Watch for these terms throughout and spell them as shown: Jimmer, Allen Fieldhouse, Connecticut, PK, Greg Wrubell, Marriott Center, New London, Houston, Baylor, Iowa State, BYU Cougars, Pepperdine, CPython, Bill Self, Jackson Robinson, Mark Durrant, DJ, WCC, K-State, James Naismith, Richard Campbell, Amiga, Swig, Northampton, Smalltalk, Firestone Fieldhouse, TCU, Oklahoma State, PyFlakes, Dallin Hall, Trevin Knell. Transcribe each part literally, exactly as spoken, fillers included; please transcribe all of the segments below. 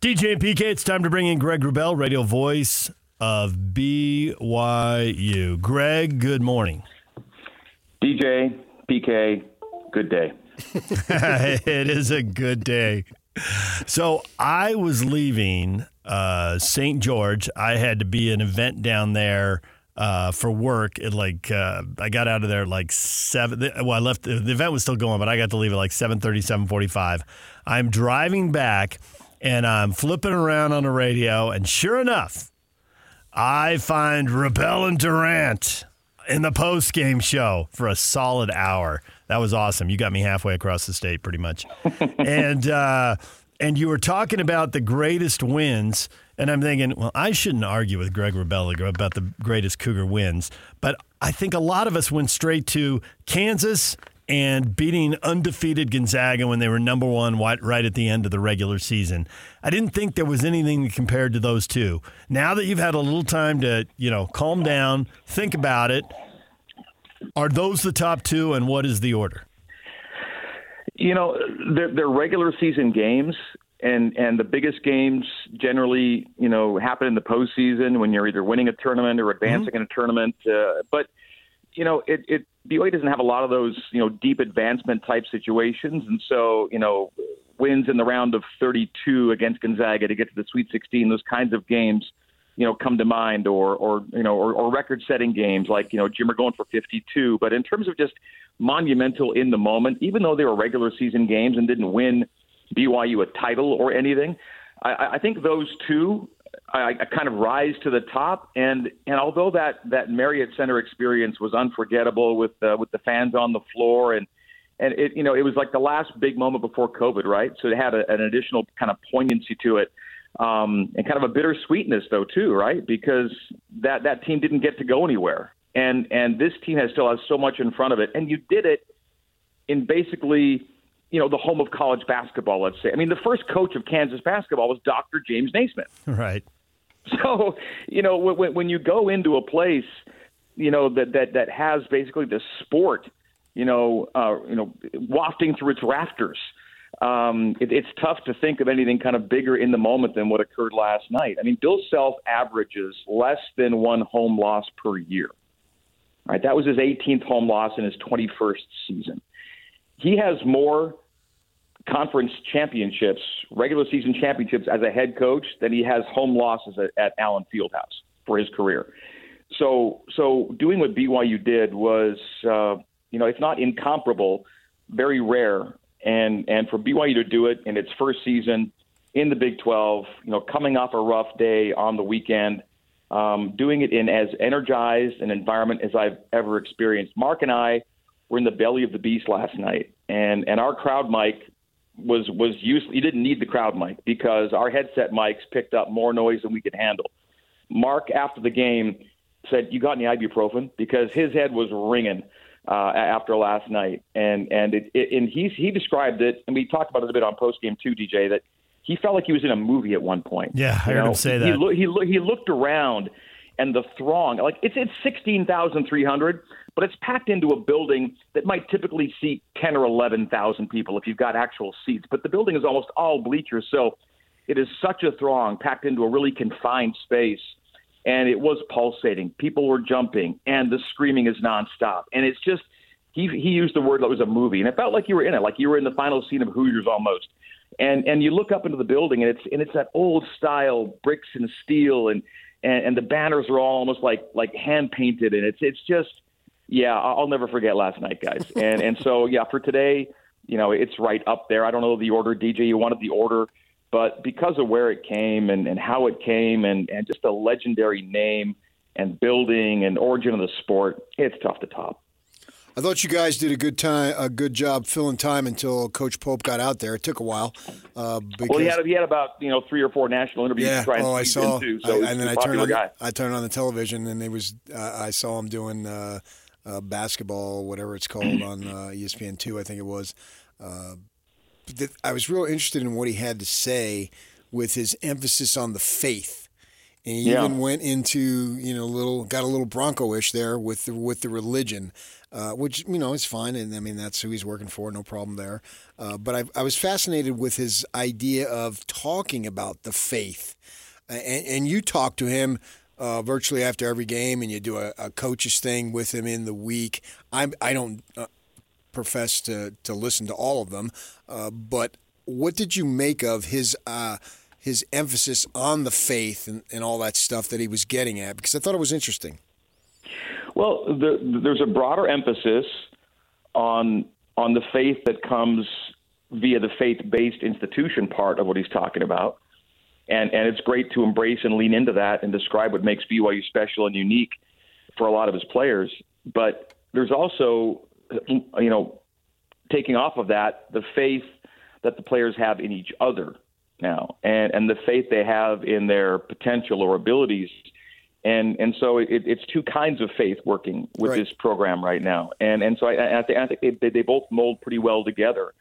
D J and P K, it's time to bring in Greg Wrubell, radio voice of B Y U. Greg, good morning. D J, P K, good day. It is a good day. So I was leaving uh, Saint George. I had to be an event down there uh, for work. At like uh, I got out of there at like seven. Well, I left. The event was still going, but I got to leave at like seven thirty, seven forty-five. I'm driving back. And I'm flipping around on the radio, and sure enough, I find Wrubell and Durrant in the post-game show for a solid hour. That was awesome. You got me halfway across the state, pretty much. and uh, and you were talking about the greatest wins, and I'm thinking, well, I shouldn't argue with Greg Wrubell about the greatest Cougar wins, but I think a lot of us went straight to Kansas and beating undefeated Gonzaga when they were number one right at the end of the regular season. I didn't think there was anything compared to those two. Now that you've had a little time to, you know, calm down, think about it, are those the top two, and what is the order? You know, they're, they're regular season games, and, and the biggest games generally, you know, happen in the postseason when you're either winning a tournament or advancing mm-hmm. in a tournament. Uh, but – You know, it, it B Y U doesn't have a lot of those, you know, deep advancement type situations. And so, you know, wins in the round of thirty-two against Gonzaga to get to the Sweet sixteen, those kinds of games, you know, come to mind, or, or you know, or, or record-setting games like, you know, Jimmer going for fifty-two. But in terms of just monumental in the moment, even though they were regular season games and didn't win B Y U a title or anything, I, I think those two – I, I kind of rise to the top, and, and although that, that Marriott Center experience was unforgettable with uh, with the fans on the floor, and and it you know it was like the last big moment before COVID, right? So it had a, an additional kind of poignancy to it, um, and kind of a bittersweetness though too, right? Because that, that team didn't get to go anywhere, and and this team has still has so much in front of it, and you did it in basically, you know, the home of college basketball, let's say. I mean, the first coach of Kansas basketball was Doctor James Naismith. Right. So, you know, when, when you go into a place, you know, that, that, that has basically this sport, you know, uh, you know, wafting through its rafters, um, it, it's tough to think of anything kind of bigger in the moment than what occurred last night. I mean, Bill Self averages less than one home loss per year. All right, that was his eighteenth home loss in his twenty-first season. He has more conference championships, regular season championships as a head coach than he has home losses at, at Allen Fieldhouse for his career. So, so doing what B Y U did was, uh, you know, it's not incomparable, very rare. And, and for B Y U to do it in its first season in the Big twelve, you know, coming off a rough day on the weekend, um, doing it in as energized an environment as I've ever experienced. Mark and I were in the belly of the beast last night, and, and our crowd mic was was useless. You didn't need the crowd mic because our headset mics picked up more noise than we could handle. Mark, after the game, said, "You got any ibuprofen?" because his head was ringing uh, after last night, and and it, it, and he he described it, and we talked about it a bit on postgame too, D J, that he felt like he was in a movie at one point. Yeah, I you heard know? him say that. He lo- he, lo- he looked around, and the throng, like it's it's sixteen thousand three hundred. But it's packed into a building that might typically seat ten or eleven thousand people if you've got actual seats. But the building is almost all bleachers, so it is such a throng packed into a really confined space. And it was pulsating. People were jumping, and the screaming is nonstop. And it's just he he used the word that was a movie, and it felt like you were in it, like you were in the final scene of Hoosiers almost. And and you look up into the building, and it's and it's that old style bricks and steel, and and, and the banners are all almost like like hand painted, and it's it's just. Yeah, I'll never forget last night, guys. And and so, yeah, for today, you know, it's right up there. I don't know the order, D J, you wanted the order, but because of where it came and, and how it came and, and just the legendary name and building and origin of the sport, it's tough to top. I thought you guys did a good time, a good job filling time until Coach Pope got out there. It took a while. Uh, because... Well, he had he had about you know three or four national interviews. Yeah. To try and oh, I saw. Into, so I, and then I turned on guy. I turned on the television and it was uh, I saw him doing. Uh, Uh, basketball, whatever it's called, on uh, E S P N two, I think it was. Uh, th- I was real interested in what he had to say with his emphasis on the faith And he yeah. even went into, you know, little got a little Bronco-ish there with the, with the religion, uh, which, you know, is fine. And, I mean, that's who he's working for. No problem there. Uh, but I, I was fascinated with his idea of talking about the faith. And, and you talk to him uh, virtually after every game, and you do a, a coach's thing with him in the week. I I don't uh, profess to, to listen to all of them, uh, but what did you make of his uh, his emphasis on the faith and, and all that stuff that he was getting at? Because I thought it was interesting. Well, the, there's a broader emphasis on on the faith that comes via the faith-based institution part of what he's talking about. And and it's great to embrace and lean into that and describe what makes B Y U special and unique for a lot of his players. But there's also, you know, taking off of that, the faith that the players have in each other now and, and the faith they have in their potential or abilities. And and so it, it's two kinds of faith working with right. this program right now. And and so I, I think, I think they, they both mold pretty well together.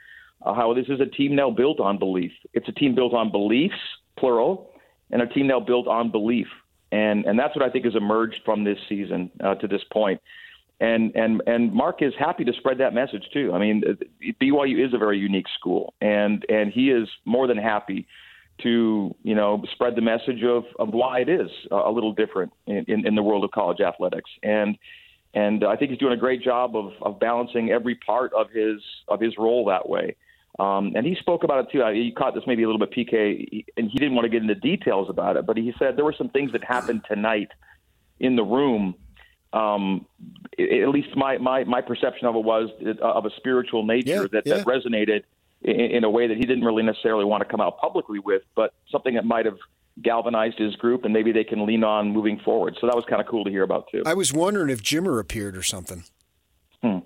Uh, how this is a team now built on belief. It's a team built on beliefs, plural, and a team now built on belief. And and that's what I think has emerged from this season uh, to this point. And, and and Mark is happy to spread that message, too. I mean, B Y U is a very unique school, and, and he is more than happy to, you know, spread the message of, of why it is a little different in, in, in the world of college athletics. And and I think he's doing a great job of, of balancing every part of his of his role that way. Um, and he spoke about it, too. I, you caught this maybe a little bit, P K, and he didn't want to get into details about it, but he said there were some things that happened tonight in the room. Um, at least my, my, my perception of it was of a spiritual nature yeah, that, yeah. that resonated in, in a way that he didn't really necessarily want to come out publicly with, but something that might have galvanized his group and maybe they can lean on moving forward. So that was kind of cool to hear about, too. I was wondering if Jimmer appeared or something. Hmm.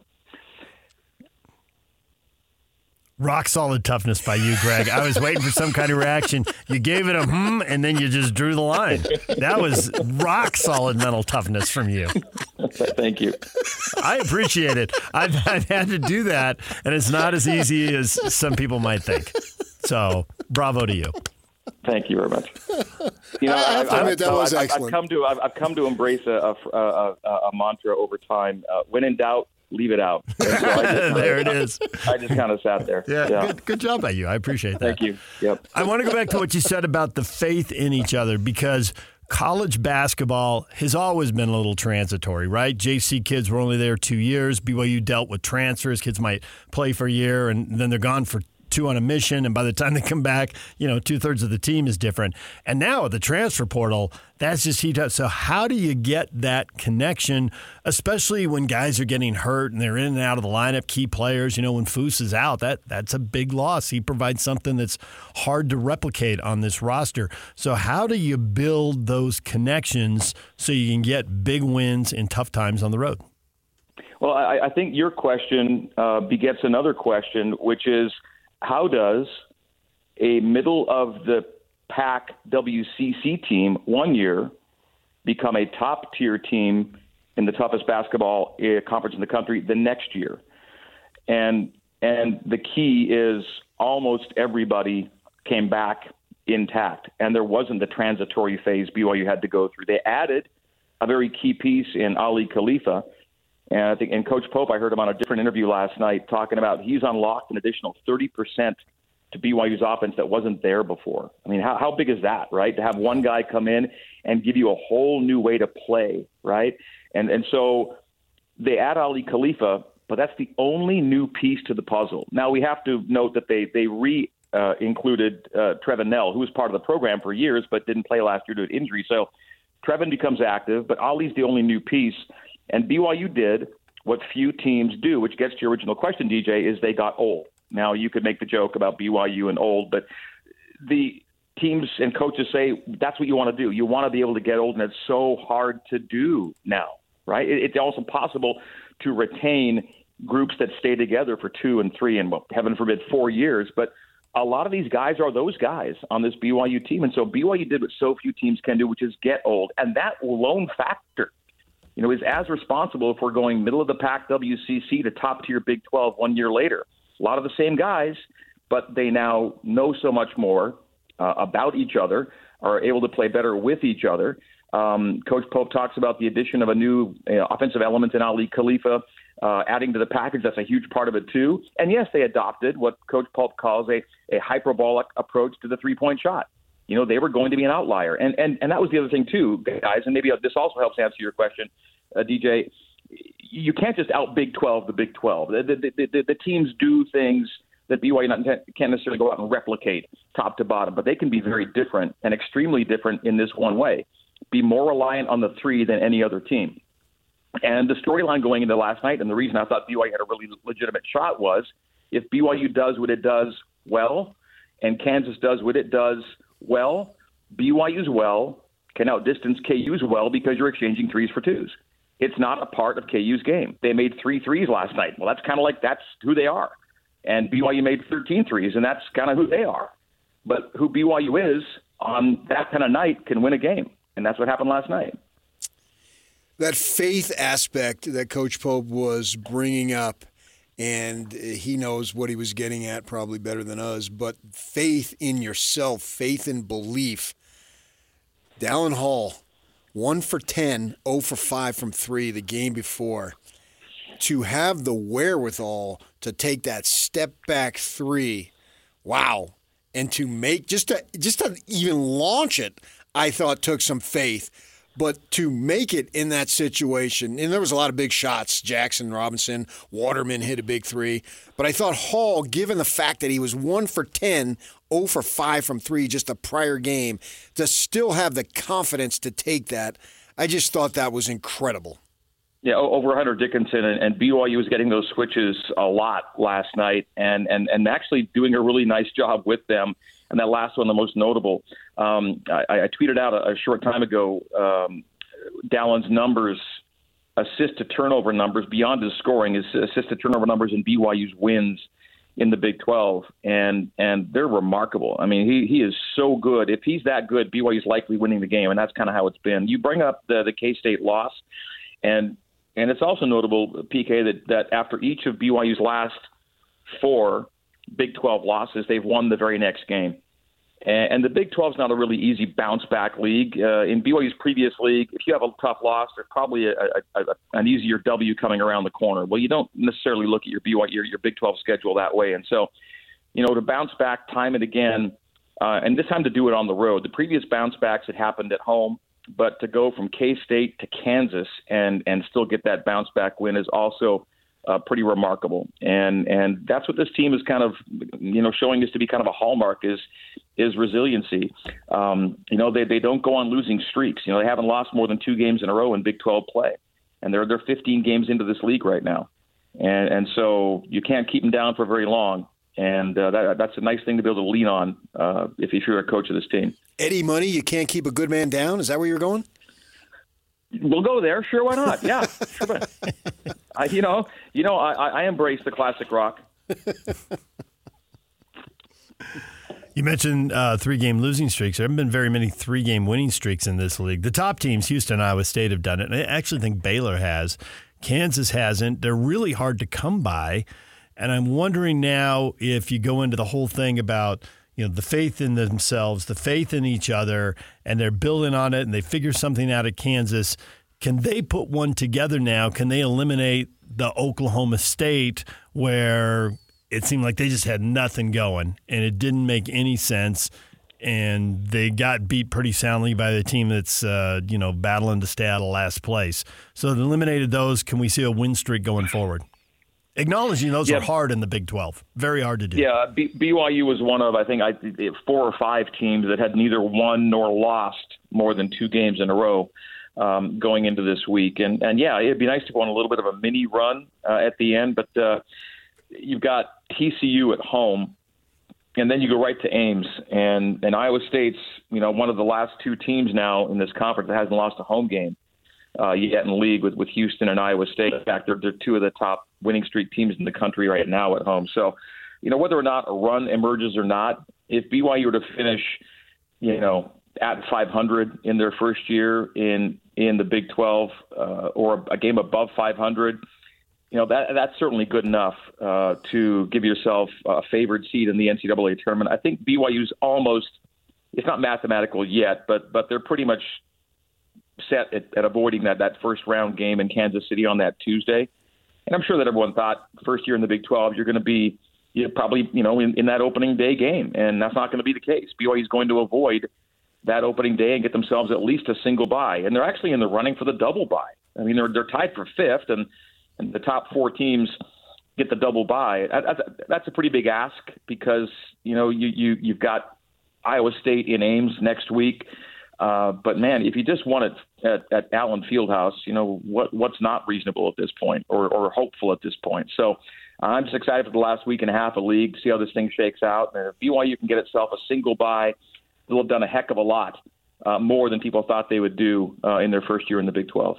Rock solid toughness by you, Greg. I was waiting for some kind of reaction. You gave it a hmm, and then you just drew the line. That was rock solid mental toughness from you. Thank you. I appreciate it. I've, I've had to do that, and it's not as easy as some people might think. So, bravo to you. Thank you very much. You know, I have to admit, that was excellent. I've come to, I've come to embrace a, a, a, a mantra over time. Uh, when in doubt, leave it out. So just, there it is. I just kind of sat there. Yeah, yeah. Good, good job by you. I appreciate that. Thank you. Yep. I want to go back to what you said about the faith in each other, because college basketball has always been a little transitory, right? J C kids were only there two years. B Y U dealt with transfers. Kids might play for a year, and then they're gone for two on a mission, and by the time they come back, you know, two-thirds of the team is different. And now at the transfer portal, that's just heat up. So how do you get that connection, especially when guys are getting hurt and they're in and out of the lineup, key players? You know, when Foose is out, that that's a big loss. He provides something that's hard to replicate on this roster. So how do you build those connections so you can get big wins in tough times on the road? Well, I, I think your question uh, begets another question, which is, how does a middle-of-the-pack W C C team one year become a top-tier team in the toughest basketball conference in the country the next year? And and the key is almost everybody came back intact, and there wasn't the transitory phase B Y U had to go through. They added a very key piece in Aly Khalifa. And I think, and Coach Pope, I heard him on a different interview last night talking about he's unlocked an additional thirty percent to B Y U's offense that wasn't there before. I mean, how, how big is that, right? To have one guy come in and give you a whole new way to play, right? And and so they add Aly Khalifa, but that's the only new piece to the puzzle. Now, we have to note that they, they re-included uh, uh, Trevin Knell, who was part of the program for years but didn't play last year due to injury. So Trevin becomes active, but Ali's the only new piece. And B Y U did what few teams do, which gets to your original question, D J, is they got old. Now, you could make the joke about B Y U and old, but the teams and coaches say that's what you want to do. You want to be able to get old, and it's so hard to do now, right? It's also possible to retain groups that stay together for two and three and, well, heaven forbid, four years. But a lot of these guys are those guys on this B Y U team. And so B Y U did what so few teams can do, which is get old. And that lone factor, you know, is as responsible if we're going middle-of-the-pack W C C to top-tier Big twelve one year later. A lot of the same guys, but they now know so much more, uh, about each other, are able to play better with each other. Um, Coach Pope talks about the addition of a new you know, offensive element in Aly Khalifa, uh, adding to the package. That's a huge part of it, too. And, yes, they adopted what Coach Pope calls a, a hyperbolic approach to the three-point shot. You know, they were going to be an outlier. And, and, and that was the other thing, too, guys, and maybe this also helps answer your question, uh, D J. You can't just out Big twelve the Big twelve. The, the, the, the teams do things that B Y U not, can't necessarily go out and replicate top to bottom, but they can be very different and extremely different in this one way. Be more reliant on the three than any other team. And the storyline going into last night, and the reason I thought B Y U had a really legitimate shot was, if B Y U does what it does well and Kansas does what it does well, B Y U's well can outdistance K U's well because you're exchanging threes for twos. It's not a part of K U's game. They made three threes last night. Well, that's kind of like that's who they are. And B Y U made thirteen threes, and that's kind of who they are. But who B Y U is on that kind of night can win a game. And that's what happened last night. That faith aspect that Coach Pope was bringing up, and he knows what he was getting at probably better than us, but faith in yourself, faith in belief. Dallin Hall, one for ten, oh for five from three the game before. To have the wherewithal to take that step back three, wow, and to make, just to, just to even launch it, I thought took some faith. But to make it in that situation, and there was a lot of big shots, Jackson Robinson, Waterman hit a big three, but I thought Hall, given the fact that he was one for ten, oh for five from three just the prior game, to still have the confidence to take that, I just thought that was incredible. Yeah, over Hunter Dickinson, and, and B Y U was getting those switches a lot last night, and, and, and actually doing a really nice job with them. And that last one, the most notable, um, I, I tweeted out a, a short time ago, um, Dallin's numbers, assist-to-turnover numbers, beyond his scoring, his assist-to-turnover numbers in B Y U's wins in the Big twelve, and and they're remarkable. I mean, he, he is so good. If he's that good, B Y U's likely winning the game, and that's kind of how it's been. You bring up the, the K-State loss, and and it's also notable, P K, that, that after each of B Y U's last four Big twelve losses, they've won the very next game. And the Big twelve is not a really easy bounce-back league. Uh, in B Y U's previous league, if you have a tough loss, there's probably a, a, a, an easier W coming around the corner. Well, you don't necessarily look at your B Y U, your, your Big twelve schedule that way. And so, you know, to bounce back time and again, uh, and this time to do it on the road. The previous bounce-backs had happened at home, but to go from K-State to Kansas and, and still get that bounce-back win is also Uh, pretty remarkable, and and that's what this team is kind of, you know, showing us to be kind of a hallmark is is resiliency. Um, you know, they, they don't go on losing streaks. You know, they haven't lost more than two games in a row in Big twelve play, and they're they're fifteen games into this league right now, and and so you can't keep them down for very long, and uh, that that's a nice thing to be able to lean on uh, if you're a coach of this team. Eddie Money, you can't keep a good man down. Is that where you're going? We'll go there. Sure, why not? Yeah, sure. I, you know, you know, I, I embrace the classic rock. You mentioned uh, three-game losing streaks. There haven't been very many three-game winning streaks in this league. The top teams, Houston, Iowa State, have done it. And I actually think Baylor has. Kansas hasn't. They're really hard to come by. And I'm wondering now if you go into the whole thing about, you know, the faith in themselves, the faith in each other, and they're building on it, and they figure something out at Kansas. Can they put one together now? Can they eliminate the Oklahoma State where it seemed like they just had nothing going, and it didn't make any sense, and they got beat pretty soundly by the team that's, uh, you know, battling to stay out of last place? So they eliminated those. Can we see a win streak going forward? Acknowledging those yeah. are hard in the Big twelve. Very hard to do. Yeah, B- BYU was one of, I think, I, four or five teams that had neither won nor lost more than two games in a row um, going into this week. And, and, yeah, it'd be nice to go on a little bit of a mini run uh, at the end, but uh, you've got T C U at home, and then you go right to Ames. And, and Iowa State's, you know, one of the last two teams now in this conference that hasn't lost a home game. Uh, you get in the league with, with Houston and Iowa State. In fact, they're, they're two of the top winning streak teams in the country right now at home. So, you know, whether or not a run emerges or not, if B Y U were to finish, you know, at five hundred in their first year in in the Big twelve uh, or a game above five hundred, you know, that that's certainly good enough uh, to give yourself a favored seed in the N C double A tournament. I think B Y U's almost it's not mathematical yet, but but they're pretty much set at, at avoiding that that first round game in Kansas City on that Tuesday. And I'm sure that everyone thought first year in the Big twelve, you're going to be you know, probably you know in, in that opening day game, and that's not going to be the case. B Y U is going to avoid that opening day and get themselves at least a single bye, and they're actually in the running for the double bye. I mean, they're they're tied for fifth, and, and the top four teams get the double bye. That's a pretty big ask because you know you, you you've got Iowa State in Ames next week. Uh, but man, if you just won it at, at Allen Fieldhouse, you know what what's not reasonable at this point, or or hopeful at this point. So I'm just excited for the last week and a half of league, see how this thing shakes out. And if B Y U can get itself a single bye, they'll have done a heck of a lot uh, more than people thought they would do uh, in their first year in the Big twelve.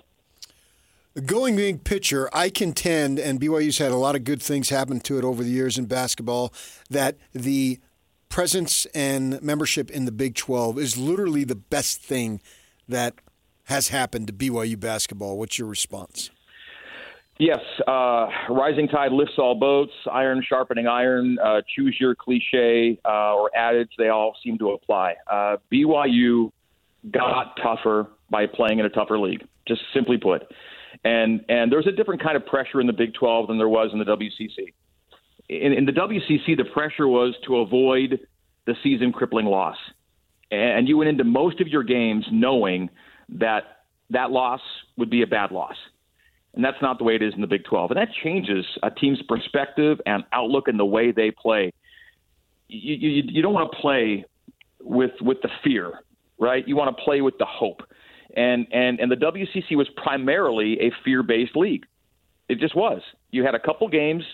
Going big picture, I contend, and B Y U's had a lot of good things happen to it over the years in basketball, that the presence and membership in the Big twelve is literally the best thing that has happened to B Y U basketball. What's your response? Yes, uh, rising tide lifts all boats, iron sharpening iron, uh, choose your cliche uh, or adage, they all seem to apply. Uh, B Y U got tougher by playing in a tougher league, just simply put. And and there's a different kind of pressure in the Big twelve than there was in the W C C. In, in the W C C, the pressure was to avoid the season-crippling loss. And you went into most of your games knowing that that loss would be a bad loss. And that's not the way it is in the Big twelve. And that changes a team's perspective and outlook and the way they play. You, you, you don't want to play with with the fear, right? You want to play with the hope. And, and and the W C C was primarily a fear-based league. It just was. You had a couple games,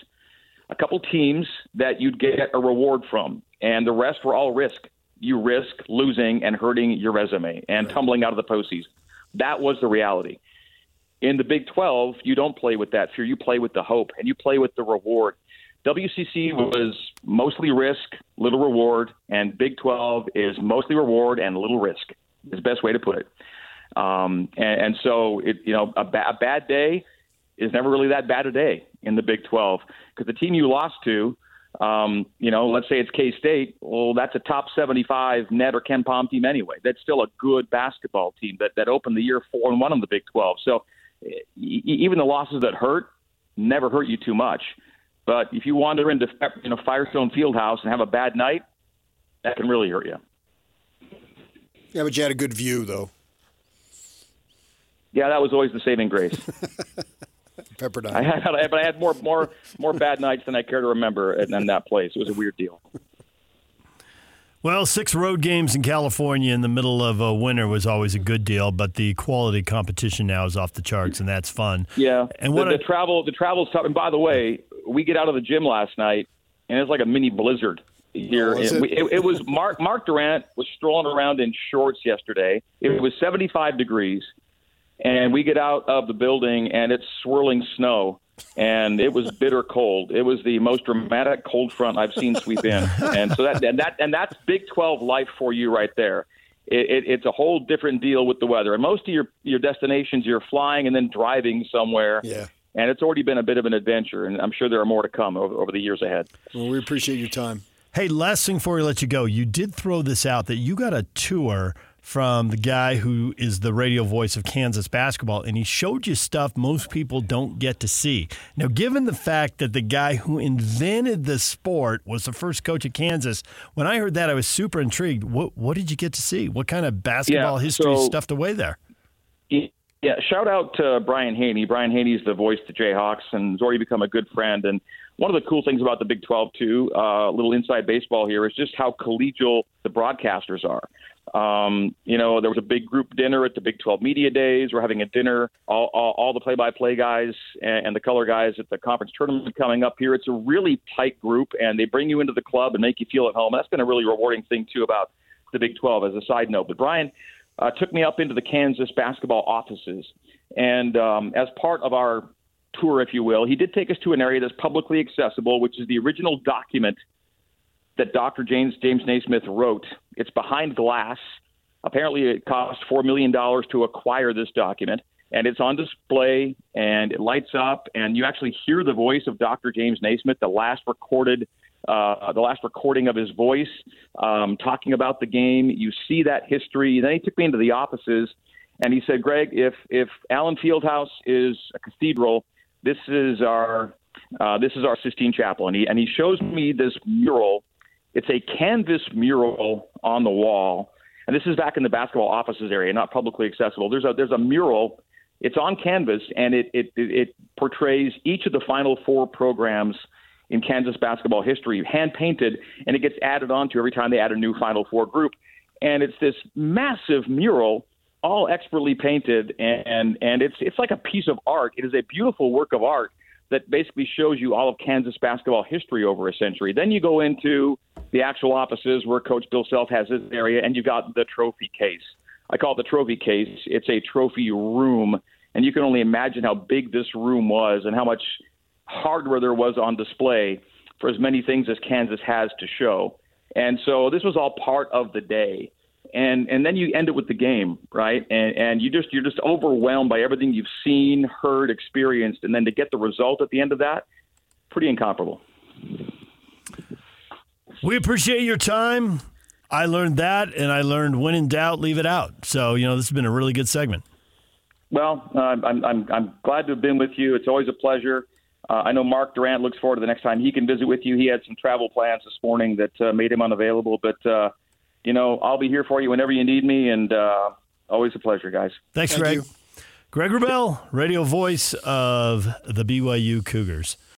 a couple teams that you'd get a reward from, and the rest were all risk. You risk losing and hurting your resume and tumbling out of the postseason. That was the reality. In the Big twelve, you don't play with that fear. You play with the hope, and you play with the reward. W C C was mostly risk, little reward, and Big twelve is mostly reward and little risk is the best way to put it. Um, and, and so, it, you know, a, ba- a bad day is never really that bad a day in the Big twelve because the team you lost to, um, you know, let's say it's K-State, well, that's a top seventy-five net or Ken Pom team anyway. That's still a good basketball team that, that opened the year four and one in the Big twelve. So e- even the losses that hurt never hurt you too much. But if you wander into you know, Firestone Fieldhouse and have a bad night, that can really hurt you. Yeah, but you had a good view, though. Yeah, that was always the saving grace. Pepperdine. I had, but I had more, more, more bad nights than I care to remember in, in that place. It was a weird deal. Well, six road games in California in the middle of a winter was always a good deal, but the quality competition now is off the charts, and that's fun. Yeah, and what the, the I, travel, the travel's tough. And by the way, we get out of the gym last night, and it's like a mini blizzard here. Was it? It, it, it was Mark Mark Durrant was strolling around in shorts yesterday. It was seventy-five degrees. And we get out of the building, and it's swirling snow, and it was bitter cold. It was the most dramatic cold front I've seen sweep in, and so that and that and that's Big twelve life for you right there. It, it, it's a whole different deal with the weather. And most of your, your destinations, you're flying and then driving somewhere. Yeah. And it's already been a bit of an adventure, and I'm sure there are more to come over, over the years ahead. Well, we appreciate your time. Hey, last thing before we let you go, you did throw this out that you got a tour from the guy who is the radio voice of Kansas basketball, and he showed you stuff most people don't get to see. Now, given the fact that the guy who invented the sport was the first coach at Kansas, when I heard that, I was super intrigued. What what did you get to see? What kind of basketball yeah, history so, stuffed away there? Yeah, shout out to Brian Haney. Brian Haney is the voice to Jayhawks and has already become a good friend. And one of the cool things about the Big twelve, too, a uh, little inside baseball here, is just how collegial the broadcasters are. Um, you know, there was a big group dinner at the Big twelve Media Days. We're having a dinner, all, all, all the play-by-play guys and, and the color guys at the conference tournament coming up here. It's a really tight group, and they bring you into the club and make you feel at home. That's been a really rewarding thing, too, about the Big twelve as a side note. But Brian uh, took me up into the Kansas basketball offices, and um, as part of our tour, if you will, he did take us to an area that's publicly accessible, which is the original document that Doctor James James Naismith wrote. It's behind glass. Apparently it cost four million dollars to acquire this document, and it's on display, and it lights up, and you actually hear the voice of Doctor James Naismith, the last recorded uh, the last recording of his voice, um, talking about the game. You see that history. Then he took me into the offices, and he said, Greg, if if Allen Fieldhouse is a cathedral, this is our uh, this is our Sistine Chapel. And he, and he shows me this mural. It's a canvas mural on the wall. And this is back in the basketball offices area, not publicly accessible. There's a there's a mural. It's on canvas, and it it, it portrays each of the Final Four programs in Kansas basketball history, hand-painted, and it gets added on to every time they add a new Final Four group. And it's this massive mural, all expertly painted, and, and, and it's it's like a piece of art. It is a beautiful work of art that basically shows you all of Kansas basketball history over a century. Then you go into the actual offices where Coach Bill Self has his area, and you've got the trophy case. I call it the trophy case. It's a trophy room, and you can only imagine how big this room was and how much hardware there was on display for as many things as Kansas has to show. And so this was all part of the day. And and then you end it with the game, right? And and you just you're just overwhelmed by everything you've seen, heard, experienced, and then to get the result at the end of that, pretty incomparable. We appreciate your time. I learned that, and I learned when in doubt, leave it out. So you know, this has been a really good segment. Well, uh, I'm I'm I'm glad to have been with you. It's always a pleasure. Uh, I know Mark Durrant looks forward to the next time he can visit with you. He had some travel plans this morning that uh, made him unavailable, but. Uh, You know, I'll be here for you whenever you need me, and uh, always a pleasure, guys. Thanks, Greg. Thank you. Greg Wrubell, radio voice of the B Y U Cougars.